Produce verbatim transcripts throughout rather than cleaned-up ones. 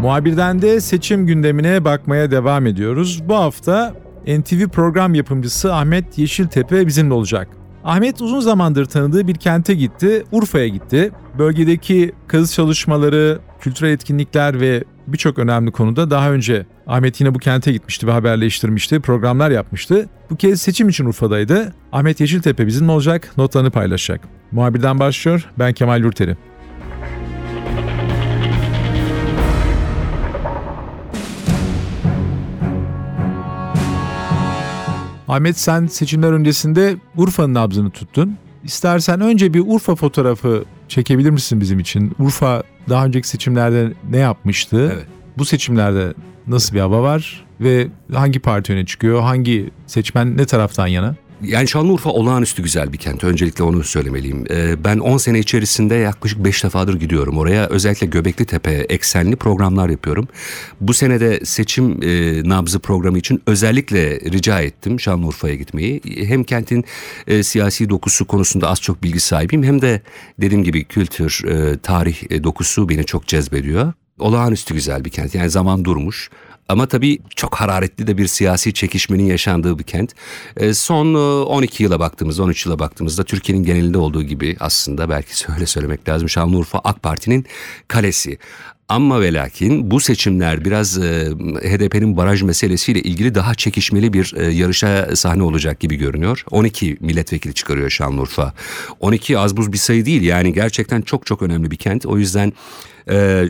Muhabirden de seçim gündemine bakmaya devam ediyoruz. Bu hafta N T V program yapımcısı Ahmet Yeşiltepe bizimle olacak. Ahmet uzun zamandır tanıdığı bir kente gitti, Urfa'ya gitti. Bölgedeki kazı çalışmaları, kültürel etkinlikler ve birçok önemli konuda daha önce Ahmet yine bu kente gitmişti ve haberleştirmişti, programlar yapmıştı. Bu kez seçim için Urfa'daydı. Ahmet Yeşiltepe bizimle olacak, notlarını paylaşacak. Muhabirden başlıyor, ben Kemal Ürterim. Ahmet, sen seçimler öncesinde Urfa'nın nabzını tuttun. İstersen önce bir Urfa fotoğrafı çekebilir misin bizim için? Urfa daha önceki seçimlerde ne yapmıştı? Evet. Bu seçimlerde nasıl bir hava var? Ve hangi parti öne çıkıyor? Hangi seçmen ne taraftan yana? Yani Şanlıurfa olağanüstü güzel bir kent. Öncelikle onu söylemeliyim. Ben on sene içerisinde yaklaşık beş defadır gidiyorum oraya. Özellikle Göbekli Tepe eksenli programlar yapıyorum. Bu senede seçim nabzı programı için özellikle rica ettim Şanlıurfa'ya gitmeyi. Hem kentin siyasi dokusu konusunda az çok bilgi sahibiyim, hem de dediğim gibi kültür, tarih dokusu beni çok cezbediyor. Olağanüstü güzel bir kent. Yani zaman durmuş. Ama tabii çok hararetli de bir siyasi çekişmenin yaşandığı bir kent. Son on iki yıla baktığımızda, on üç yıla baktığımızda Türkiye'nin genelinde olduğu gibi aslında belki öyle söylemek lazım. Şanlıurfa AK Parti'nin kalesi. Ama ve lakin bu seçimler biraz H D P'nin baraj meselesiyle ilgili daha çekişmeli bir yarışa sahne olacak gibi görünüyor. on iki milletvekili çıkarıyor Şanlıurfa. on iki az buz bir sayı değil, yani gerçekten çok çok önemli bir kent. O yüzden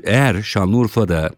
eğer Şanlıurfa'da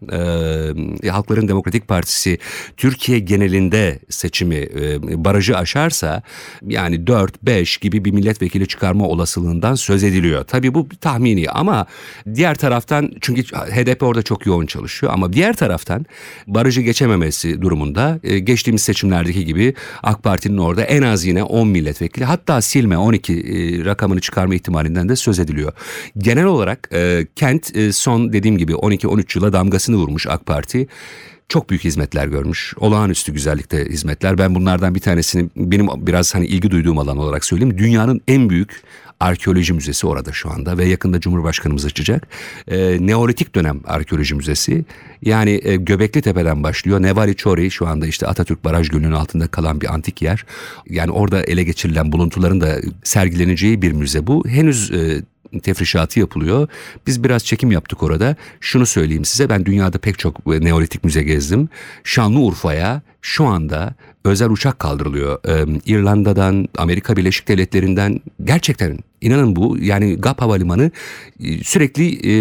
e, Halkların Demokratik Partisi Türkiye genelinde seçimi e, barajı aşarsa, yani dört beş gibi bir milletvekili çıkarma olasılığından söz ediliyor. Tabii bu tahmini, ama diğer taraftan, çünkü H D P orada çok yoğun çalışıyor, ama diğer taraftan barajı geçememesi durumunda e, geçtiğimiz seçimlerdeki gibi AK Parti'nin orada en az yine on milletvekili, hatta silme on iki e, rakamını çıkarma ihtimalinden de söz ediliyor. Genel olarak e, kent e, son dediğim gibi on iki on üç yıla damgasını vurmuş AK Parti. Çok büyük hizmetler görmüş. Olağanüstü güzellikte hizmetler. Ben bunlardan bir tanesini, benim biraz hani ilgi duyduğum alan olarak söyleyeyim. Dünyanın en büyük arkeoloji müzesi orada şu anda ve yakında Cumhurbaşkanımız açacak. E, Neolitik dönem arkeoloji müzesi. Yani e, Göbekli Tepe'den başlıyor. Nevali Çori, şu anda işte Atatürk Baraj Gölü'nün altında kalan bir antik yer. Yani orada ele geçirilen buluntuların da sergileneceği bir müze bu. Henüz e, tefrişatı yapılıyor. Biz biraz çekim yaptık orada. Şunu söyleyeyim size, ben dünyada pek çok Neolitik müze gezdim. Şanlıurfa'ya şu anda özel uçak kaldırılıyor. Ee, İrlanda'dan, Amerika Birleşik Devletleri'nden, gerçekten inanın bu, yani G A P havalimanı sürekli e,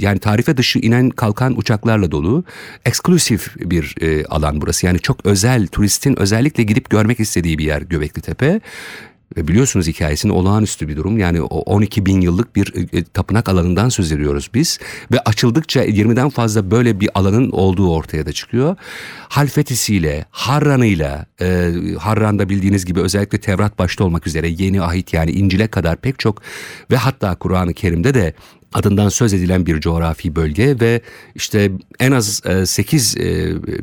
yani tarife dışı inen kalkan uçaklarla dolu. Eksklusif bir e, alan burası. Yani çok özel, turistin özellikle gidip görmek istediği bir yer Göbekli Tepe. Biliyorsunuz hikayesini, olağanüstü bir durum. Yani on iki bin yıllık bir tapınak alanından söz ediyoruz biz. Ve açıldıkça yirmiden fazla böyle bir alanın olduğu ortaya da çıkıyor. Halfetisiyle, Harran'ıyla, e, Harran'da bildiğiniz gibi özellikle Tevrat başta olmak üzere Yeni Ahit, yani İncil'e kadar pek çok ve hatta Kur'an-ı Kerim'de de adından söz edilen bir coğrafi bölge ve işte en az sekiz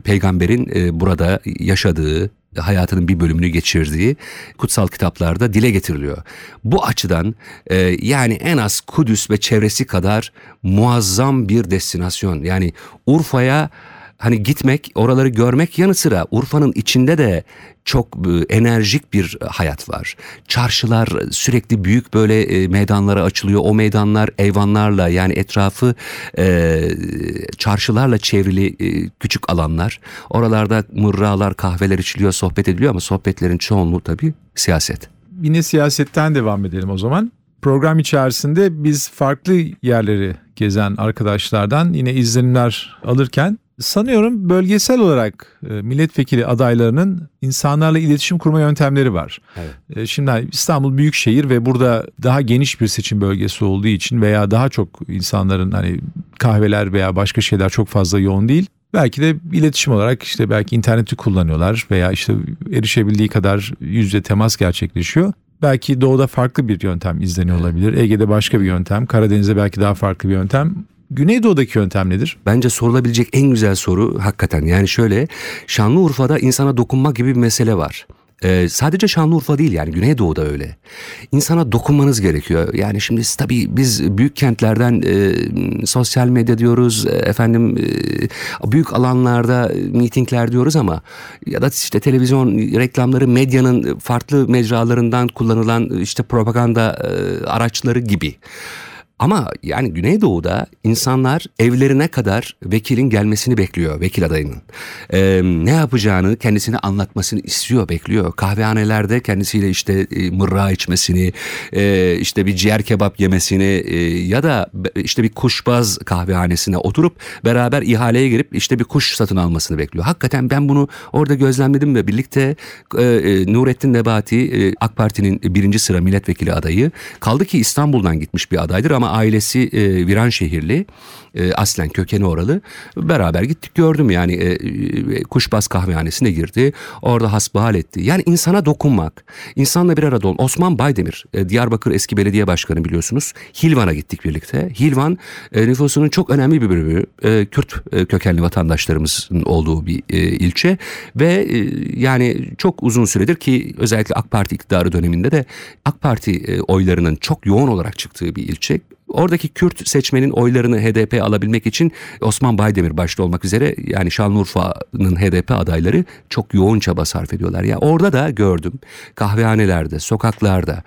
peygamberin burada yaşadığı, hayatının bir bölümünü geçirdiği kutsal kitaplarda dile getiriliyor. Bu açıdan e, yani en az Kudüs ve çevresi kadar muazzam bir destinasyon. Yani Urfa'ya hani gitmek, oraları görmek yanı sıra Urfa'nın içinde de çok enerjik bir hayat var. Çarşılar sürekli büyük böyle meydanlara açılıyor. O meydanlar eyvanlarla, yani etrafı e, çarşılarla çevrili e, küçük alanlar. Oralarda mırralar, kahveler içiliyor, sohbet ediliyor, ama sohbetlerin çoğunluğu tabii siyaset. Yine siyasetten devam edelim o zaman. Program içerisinde biz farklı yerleri gezen arkadaşlardan yine izlenimler alırken, sanıyorum bölgesel olarak milletvekili adaylarının insanlarla iletişim kurma yöntemleri var. Evet. Şimdi İstanbul Büyükşehir ve burada daha geniş bir seçim bölgesi olduğu için veya daha çok insanların hani kahveler veya başka şeyler çok fazla yoğun değil. Belki de iletişim olarak işte belki interneti kullanıyorlar veya işte erişebildiği kadar yüzde temas gerçekleşiyor. Belki doğuda farklı bir yöntem izleniyor olabilir. Ege'de başka bir yöntem, Karadeniz'de belki daha farklı bir yöntem. Güneydoğu'daki yöntem nedir? Bence sorulabilecek en güzel soru hakikaten. Yani şöyle, Şanlıurfa'da insana dokunmak gibi bir mesele var. Ee, sadece Şanlıurfa değil, yani Güneydoğu'da öyle. İnsana dokunmanız gerekiyor. Yani şimdi tabii biz büyük kentlerden e, sosyal medya diyoruz, efendim e, büyük alanlarda mitingler diyoruz ama ya da işte televizyon reklamları, medyanın farklı mecralarından kullanılan işte propaganda e, araçları gibi. Ama yani Güneydoğu'da insanlar evlerine kadar vekilin gelmesini bekliyor, vekil adayının. Ee, ne yapacağını, kendisine anlatmasını istiyor, bekliyor. Kahvehanelerde kendisiyle işte e, mırra içmesini, e, işte bir ciğer kebap yemesini e, ya da işte bir kuşbaz kahvehanesine oturup beraber ihaleye girip işte bir kuş satın almasını bekliyor. Hakikaten ben bunu orada gözlemledim ve birlikte e, e, Nurettin Nebati, e, AK Parti'nin birinci sıra milletvekili adayı, kaldı ki İstanbul'dan gitmiş bir adaydır ama ailesi e, Viranşehirli, e, aslen kökeni oralı. Beraber gittik, gördüm yani e, Kuşbaz kahvehanesine girdi. Orada hasbihal etti. Yani insana dokunmak, insanla bir arada olun. Osman Baydemir, e, Diyarbakır eski belediye başkanı biliyorsunuz. Hilvan'a gittik birlikte. Hilvan e, nüfusunun çok önemli bir bölümü e, Kürt e, kökenli vatandaşlarımızın olduğu bir e, ilçe ve e, yani çok uzun süredir ki özellikle AK Parti iktidarı döneminde de AK Parti e, oylarının çok yoğun olarak çıktığı bir ilçe. Oradaki Kürt seçmenin oylarını H D P alabilmek için Osman Baydemir başta olmak üzere yani Şanlıurfa'nın H D P adayları çok yoğun çaba sarf ediyorlar. Ya yani orada da gördüm, kahvehanelerde, sokaklarda,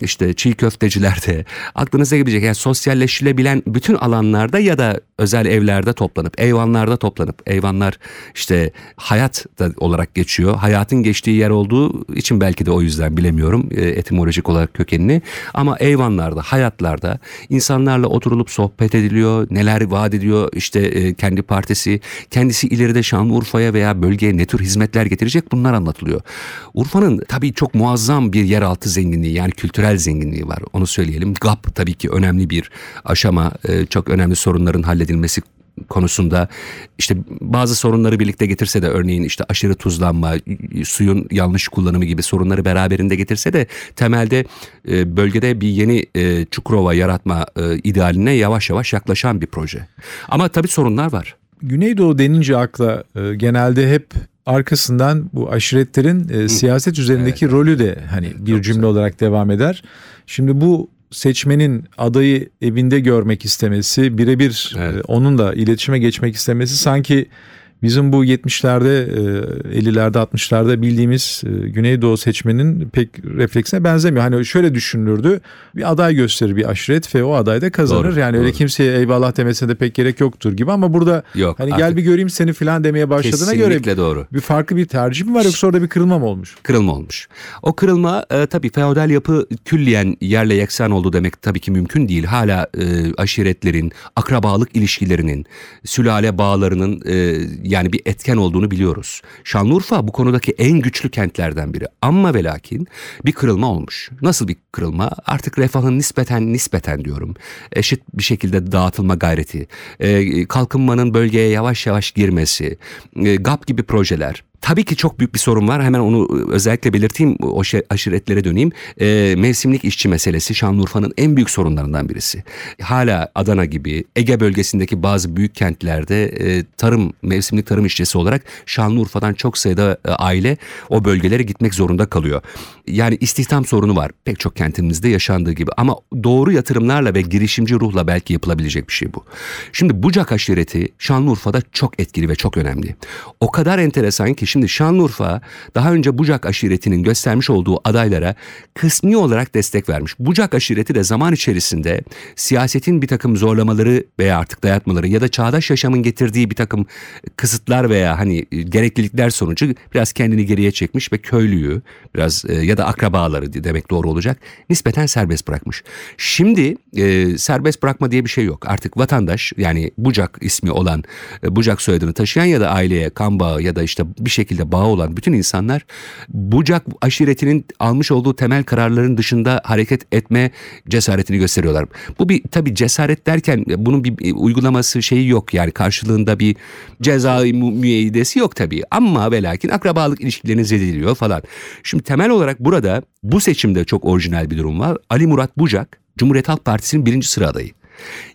işte çiğ köftecilerde, aklınıza gelebilecek yani sosyalleşilebilen bütün alanlarda ya da özel evlerde toplanıp, eyvanlarda toplanıp, eyvanlar işte hayat da olarak geçiyor. Hayatın geçtiği yer olduğu için belki de o yüzden bilemiyorum etimolojik olarak kökenini, ama eyvanlarda, hayatlarda İnsanlarla oturulup sohbet ediliyor, neler vaat ediyor işte e, kendi partisi, kendisi ileride Şanlıurfa'ya veya bölgeye ne tür hizmetler getirecek, bunlar anlatılıyor. Urfa'nın tabii çok muazzam bir yeraltı zenginliği, yani kültürel zenginliği var, onu söyleyelim. G A P tabii ki önemli bir aşama, e, çok önemli sorunların halledilmesi konusunda. İşte bazı sorunları birlikte getirse de, örneğin işte aşırı tuzlanma, suyun yanlış kullanımı gibi sorunları beraberinde getirse de temelde bölgede bir yeni Çukurova yaratma idealine yavaş yavaş yaklaşan bir proje. Ama tabii sorunlar var. Güneydoğu denince akla genelde hep arkasından bu aşiretlerin siyaset üzerindeki evet, rolü de hani bir Çok cümle güzel. olarak devam eder. Şimdi bu seçmenin adayı evinde görmek istemesi, birebir evet. onunla iletişime geçmek istemesi sanki bizim bu yetmişlerde, ellilerde, altmışlarda bildiğimiz Güneydoğu seçmenin pek refleksine benzemiyor. Hani şöyle düşünülürdü, bir aday gösterir bir aşiret ve o aday da kazanır. Doğru, yani doğru. Öyle kimseye eyvallah demesine de pek gerek yoktur gibi, ama burada Yok, hani gel bir göreyim seni falan demeye başladığına göre doğru. bir farklı bir tercih mi var, yoksa orada bir kırılma mı olmuş? Kırılma olmuş. O kırılma e, tabii feodal yapı külliyen yerle yeksan oldu demek tabii ki mümkün değil. Hala e, aşiretlerin, akrabalık ilişkilerinin, sülale bağlarının e, yani bir etken olduğunu biliyoruz. Şanlıurfa bu konudaki en güçlü kentlerden biri. Amma ve lakin bir kırılma olmuş. Nasıl bir kırılma? Artık refahın nispeten nispeten diyorum, eşit bir şekilde dağıtılma gayreti, e, kalkınmanın bölgeye yavaş yavaş girmesi, e, G A P gibi projeler. Tabii ki çok büyük bir sorun var. Hemen onu özellikle belirteyim. O aşiretlere döneyim. E, mevsimlik işçi meselesi Şanlıurfa'nın en büyük sorunlarından birisi. Hala Adana gibi Ege bölgesindeki bazı büyük kentlerde e, tarım, mevsimlik tarım işçisi olarak Şanlıurfa'dan çok sayıda e, aile o bölgelere gitmek zorunda kalıyor. Yani istihdam sorunu var pek çok kentimizde yaşandığı gibi, ama doğru yatırımlarla ve girişimci ruhla belki yapılabilecek bir şey bu. Şimdi Bucak aşireti Şanlıurfa'da çok etkili ve çok önemli. O kadar enteresan ki şimdi Şanlıurfa daha önce Bucak aşiretinin göstermiş olduğu adaylara kısmi olarak destek vermiş. Bucak aşireti de zaman içerisinde siyasetin bir takım zorlamaları veya artık dayatmaları ya da çağdaş yaşamın getirdiği bir takım kısıtlar veya hani gereklilikler sonucu biraz kendini geriye çekmiş ve köylüyü biraz ya da akrabaları demek doğru olacak nispeten serbest bırakmış. Şimdi e, serbest bırakma diye bir şey yok. Artık vatandaş, yani Bucak ismi olan, Bucak soyadını taşıyan ya da aileye kan bağı ya da işte bir şey şekilde bağı olan bütün insanlar Bucak aşiretinin almış olduğu temel kararların dışında hareket etme cesaretini gösteriyorlar. Bu bir tabii cesaret derken bunun bir uygulaması şeyi yok yani karşılığında bir cezai müeyyidesi yok tabii ama ve lakin akrabalık ilişkilerine zediliyor falan. Şimdi temel olarak burada bu seçimde çok orijinal bir durum var. Ali Murat Bucak Cumhuriyet Halk Partisi'nin birinci sıra adayı.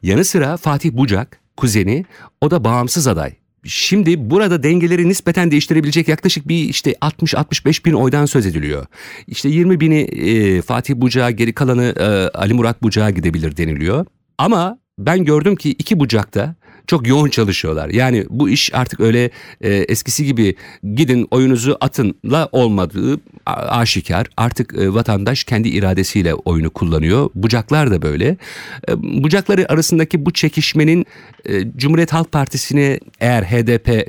Yanı sıra Fatih Bucak kuzeni o da bağımsız aday. Şimdi burada dengeleri nispeten değiştirebilecek yaklaşık bir işte altmış altmış beş bin oydan söz ediliyor. İşte yirmi bini e, Fatih Bucak'a geri kalanı e, Ali Murat Bucak'a gidebilir deniliyor. Ama ben gördüm ki iki Bucak'ta çok yoğun çalışıyorlar. Yani bu iş artık öyle e, eskisi gibi gidin oyunuzu atınla olmadığı aşikar. Artık e, vatandaş kendi iradesiyle oyunu kullanıyor. Bucaklar da böyle. E, bucakları arasındaki bu çekişmenin e, Cumhuriyet Halk Partisi'ne eğer H D P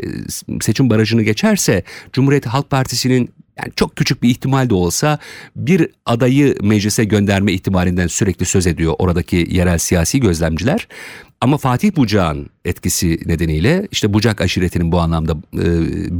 seçim barajını geçerse Cumhuriyet Halk Partisi'nin yani çok küçük bir ihtimal de olsa bir adayı meclise gönderme ihtimalinden sürekli söz ediyor oradaki yerel siyasi gözlemciler. Ama Fatih Bucak'ın etkisi nedeniyle işte Bucak aşiretinin bu anlamda e,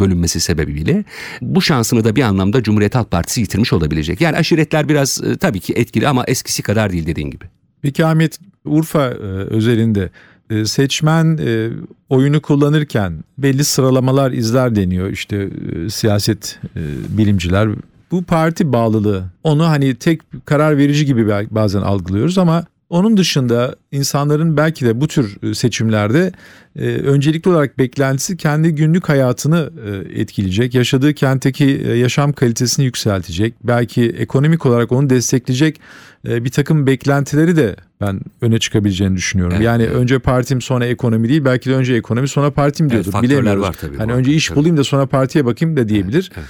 bölünmesi sebebiyle bu şansını da bir anlamda Cumhuriyet Halk Partisi yitirmiş olabilecek. Yani aşiretler biraz e, tabii ki etkili ama eskisi kadar değil dediğin gibi. Peki Ahmet, Urfa e, özelinde e, seçmen e, oyunu kullanırken belli sıralamalar izler deniyor işte e, siyaset e, bilimciler. Bu parti bağlılığı onu hani tek karar verici gibi bazen algılıyoruz ama onun dışında insanların belki de bu tür seçimlerde e, öncelikli olarak beklentisi kendi günlük hayatını e, etkileyecek, yaşadığı kentteki e, yaşam kalitesini yükseltecek, belki ekonomik olarak onu destekleyecek e, bir takım beklentileri de ben öne çıkabileceğini düşünüyorum. Evet, yani evet. Önce partim sonra ekonomi değil, belki de önce ekonomi sonra partim diyordur. Evet, bilemiyoruz. Var tabii, hani önce iş tabii. bulayım da sonra partiye bakayım da diyebilir. Evet, evet.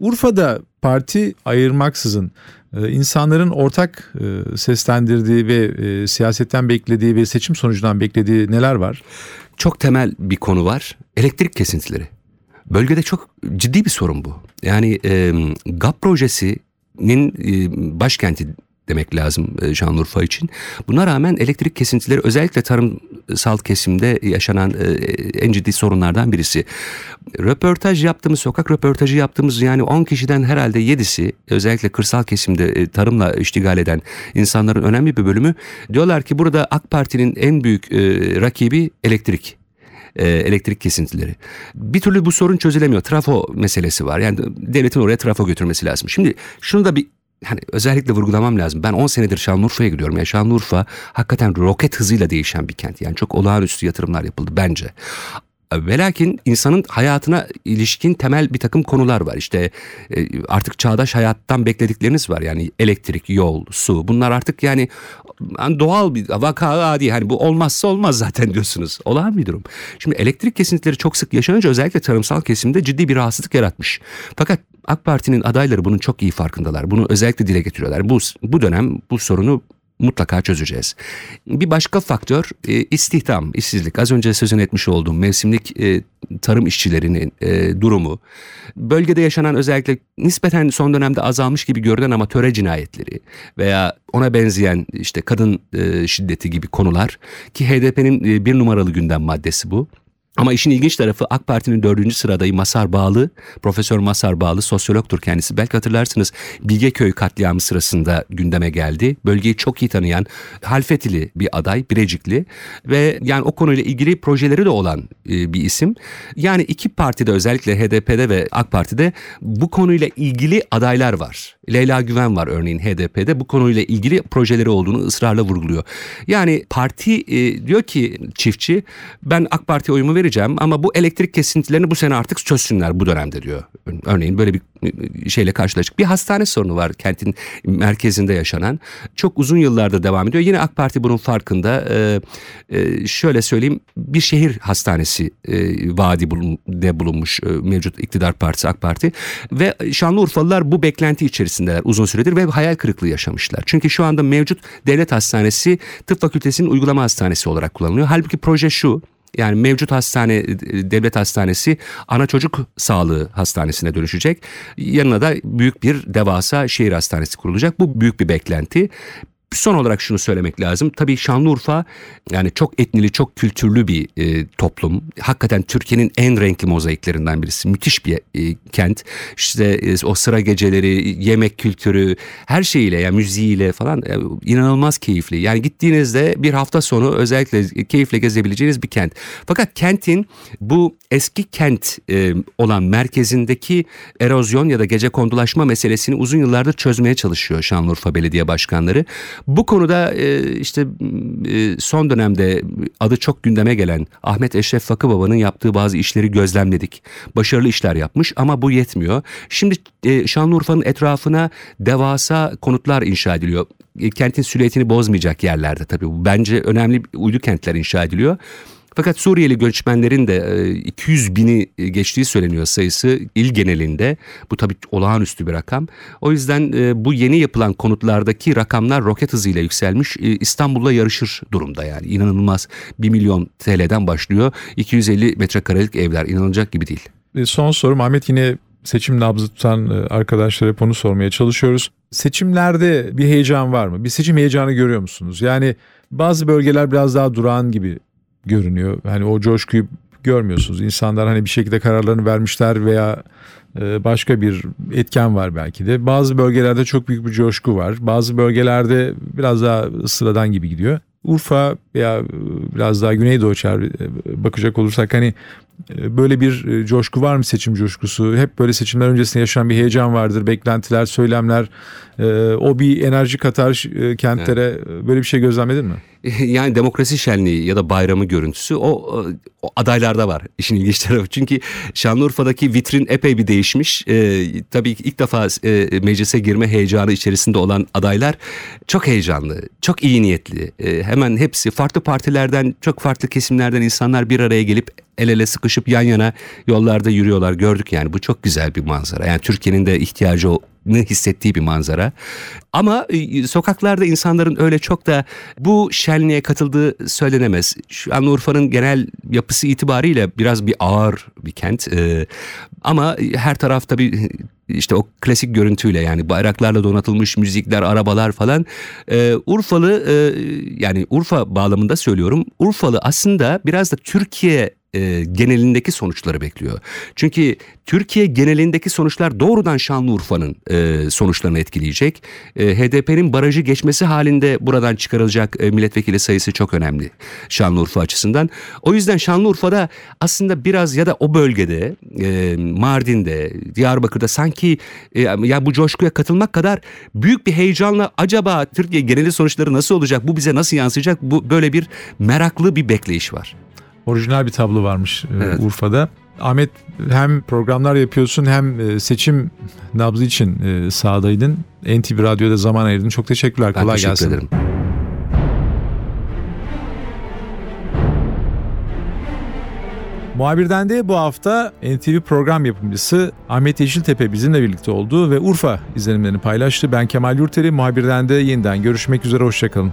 Urfa'da parti ayırmaksızın insanların ortak seslendirdiği ve siyasetten beklediği ve seçim sonucundan beklediği neler var? Çok temel bir konu var. Elektrik kesintileri. Bölgede çok ciddi bir sorun bu. Yani e, G A P projesinin e, başkenti demek lazım Şanlıurfa için. Buna rağmen elektrik kesintileri özellikle tarımsal kesimde yaşanan en ciddi sorunlardan birisi. Röportaj yaptığımız, sokak röportajı yaptığımız yani on kişiden herhalde yedisi özellikle kırsal kesimde tarımla iştigal eden insanların önemli bir bölümü diyorlar ki burada AK Parti'nin en büyük rakibi elektrik. Elektrik kesintileri. Bir türlü bu sorun çözülemiyor. Trafo meselesi var. Yani devletin oraya trafo götürmesi lazım. Şimdi şunu da bir yani özellikle vurgulamam lazım. Ben on senedir Şanlıurfa'ya gidiyorum. Ya Şanlıurfa hakikaten roket hızıyla değişen bir kent. Yani çok olağanüstü yatırımlar yapıldı bence. Ve lakin insanın hayatına ilişkin temel bir takım konular var. İşte artık çağdaş hayattan bekledikleriniz var. Yani elektrik, yol, su bunlar artık yani doğal bir vaka adi. Hani bu olmazsa olmaz zaten diyorsunuz. Olağan bir durum. Şimdi elektrik kesintileri çok sık yaşanınca özellikle tarımsal kesimde ciddi bir rahatsızlık yaratmış. Fakat AK Parti'nin adayları bunun çok iyi farkındalar. Bunu özellikle dile getiriyorlar. Bu, bu dönem bu sorunu mutlaka çözeceğiz. Bir başka faktör istihdam, işsizlik. Az önce sözünü etmiş olduğum mevsimlik tarım işçilerinin durumu. Bölgede yaşanan özellikle nispeten son dönemde azalmış gibi görünen ama töre cinayetleri veya ona benzeyen işte kadın şiddeti gibi konular ki H D P'nin bir numaralı gündem maddesi bu. Ama işin ilginç tarafı AK Parti'nin dördüncü sıradayı Mazhar Bağlı, Profesör Mazhar Bağlı, sosyologtur kendisi. Belki hatırlarsınız Bilgeköy katliamı sırasında gündeme geldi. Bölgeyi çok iyi tanıyan, Halfetili bir aday, Birecikli ve yani o konuyla ilgili projeleri de olan bir isim. Yani iki partide özellikle H D P'de ve AK Parti'de bu konuyla ilgili adaylar var. Leyla Güven var örneğin H D P'de bu konuyla ilgili projeleri olduğunu ısrarla vurguluyor. Yani parti e, diyor ki çiftçi ben AK Parti'ye oyumu vereceğim ama bu elektrik kesintilerini bu sene artık çözsünler bu dönemde diyor. Örneğin böyle bir şeyle karşılaştık. Bir hastane sorunu var kentin merkezinde yaşanan. Çok uzun yıllardır devam ediyor. Yine AK Parti bunun farkında. E, e, şöyle söyleyeyim bir şehir hastanesi e, vaadinde bulunmuş e, mevcut iktidar partisi AK Parti ve Şanlıurfalılar bu beklenti içerisinde uzun süredir ve hayal kırıklığı yaşamışlar. Çünkü şu anda mevcut devlet hastanesi tıp fakültesinin uygulama hastanesi olarak kullanılıyor. Halbuki proje şu. Yani mevcut hastane, devlet hastanesi ana çocuk sağlığı hastanesine dönüşecek. Yanına da büyük bir devasa şehir hastanesi kurulacak. Bu büyük bir beklenti. son olarak şunu söylemek lazım. Tabii Şanlıurfa yani çok etnili, çok kültürlü bir e, toplum. Hakikaten Türkiye'nin en renkli mozaiklerinden birisi. Müthiş bir e, kent. İşte e, o sıra geceleri, yemek kültürü, her şeyiyle, yani müziğiyle falan e, inanılmaz keyifli. Yani gittiğinizde bir hafta sonu özellikle keyifle gezebileceğiniz bir kent. Fakat kentin bu eski kent e, olan merkezindeki erozyon ya da gecekondulaşma meselesini uzun yıllardır çözmeye çalışıyor Şanlıurfa Belediye Başkanları. Bu konuda işte son dönemde adı çok gündeme gelen Ahmet Eşref Vakıbaba'nın yaptığı bazı işleri gözlemledik. Başarılı işler yapmış ama bu yetmiyor. Şimdi Şanlıurfa'nın etrafına devasa konutlar inşa ediliyor. Kentin silüetini bozmayacak yerlerde tabii. Bence önemli uydu kentler inşa ediliyor. Fakat Suriyeli göçmenlerin de iki yüz bini geçtiği söyleniyor sayısı il genelinde. Bu tabii olağanüstü bir rakam. O yüzden bu yeni yapılan konutlardaki rakamlar roket hızıyla yükselmiş. İstanbul'la yarışır durumda yani. İnanılmaz. bir milyon T L'den başlıyor. iki yüz elli metrekarelik evler. İnanılacak gibi değil. Son sorum Ahmet, yine seçim nabzı tutan arkadaşlara hep onu sormaya çalışıyoruz. Seçimlerde bir heyecan var mı? Bir seçim heyecanı görüyor musunuz? Yani bazı bölgeler biraz daha durağan gibi görünüyor. Hani o coşkuyu görmüyorsunuz. İnsanlar hani bir şekilde kararlarını vermişler veya başka bir etken var belki de. Bazı bölgelerde çok büyük bir coşku var. Bazı bölgelerde biraz daha sıradan gibi gidiyor. Urfa veya biraz daha Güneydoğu çevre bakacak olursak hani böyle bir coşku var mı, seçim coşkusu? Hep böyle seçimler öncesinde yaşanan bir heyecan vardır. Beklentiler, söylemler, o bir enerji katar kentlere. Böyle bir şey gözlemledin mi? Yani demokrasi şenliği ya da bayramı görüntüsü o, o adaylarda var, işin ilginç tarafı. Çünkü Şanlıurfa'daki vitrin epey bir değişmiş. Ee, tabii ilk defa e, meclise girme heyecanı içerisinde olan adaylar çok heyecanlı, çok iyi niyetli. E, hemen hepsi farklı partilerden, çok farklı kesimlerden insanlar bir araya gelip el ele sıkışıp yan yana yollarda yürüyorlar, gördük yani. Bu çok güzel bir manzara. Yani Türkiye'nin de ihtiyacı o hissettiği bir manzara. Ama sokaklarda insanların öyle çok da bu şenliğe katıldığı söylenemez. Şu an Urfa'nın genel yapısı itibariyle biraz bir ağır bir kent. Ee, ama her tarafta bir işte o klasik görüntüyle, yani bayraklarla donatılmış müzikler, arabalar falan. Ee, Urfalı e, yani Urfa bağlamında söylüyorum. Urfalı aslında biraz da Türkiye genelindeki sonuçları bekliyor. Çünkü Türkiye genelindeki sonuçlar doğrudan Şanlıurfa'nın sonuçlarını etkileyecek. H D P'nin barajı geçmesi halinde buradan çıkarılacak milletvekili sayısı çok önemli Şanlıurfa açısından. O yüzden Şanlıurfa'da aslında biraz ya da o bölgede, Mardin'de, Diyarbakır'da sanki ya bu coşkuya katılmak kadar büyük bir heyecanla acaba Türkiye geneli sonuçları nasıl olacak, bu bize nasıl yansıyacak, bu böyle bir meraklı bir bekleyiş var. Orijinal bir tablo varmış, evet. Urfa'da. Ahmet, hem programlar yapıyorsun hem seçim nabzı için sahadaydın. N T V Radyo'da zaman ayırdın. Çok teşekkürler. Ben Kolay teşekkür gelsin. Ederim. Muhabirden de bu hafta N T V program yapımcısı Ahmet Yeşiltepe bizimle birlikte oldu ve Urfa izlenimlerini paylaştı. Ben Kemal Ürterim. Muhabirden de yeniden görüşmek üzere. Hoşçakalın.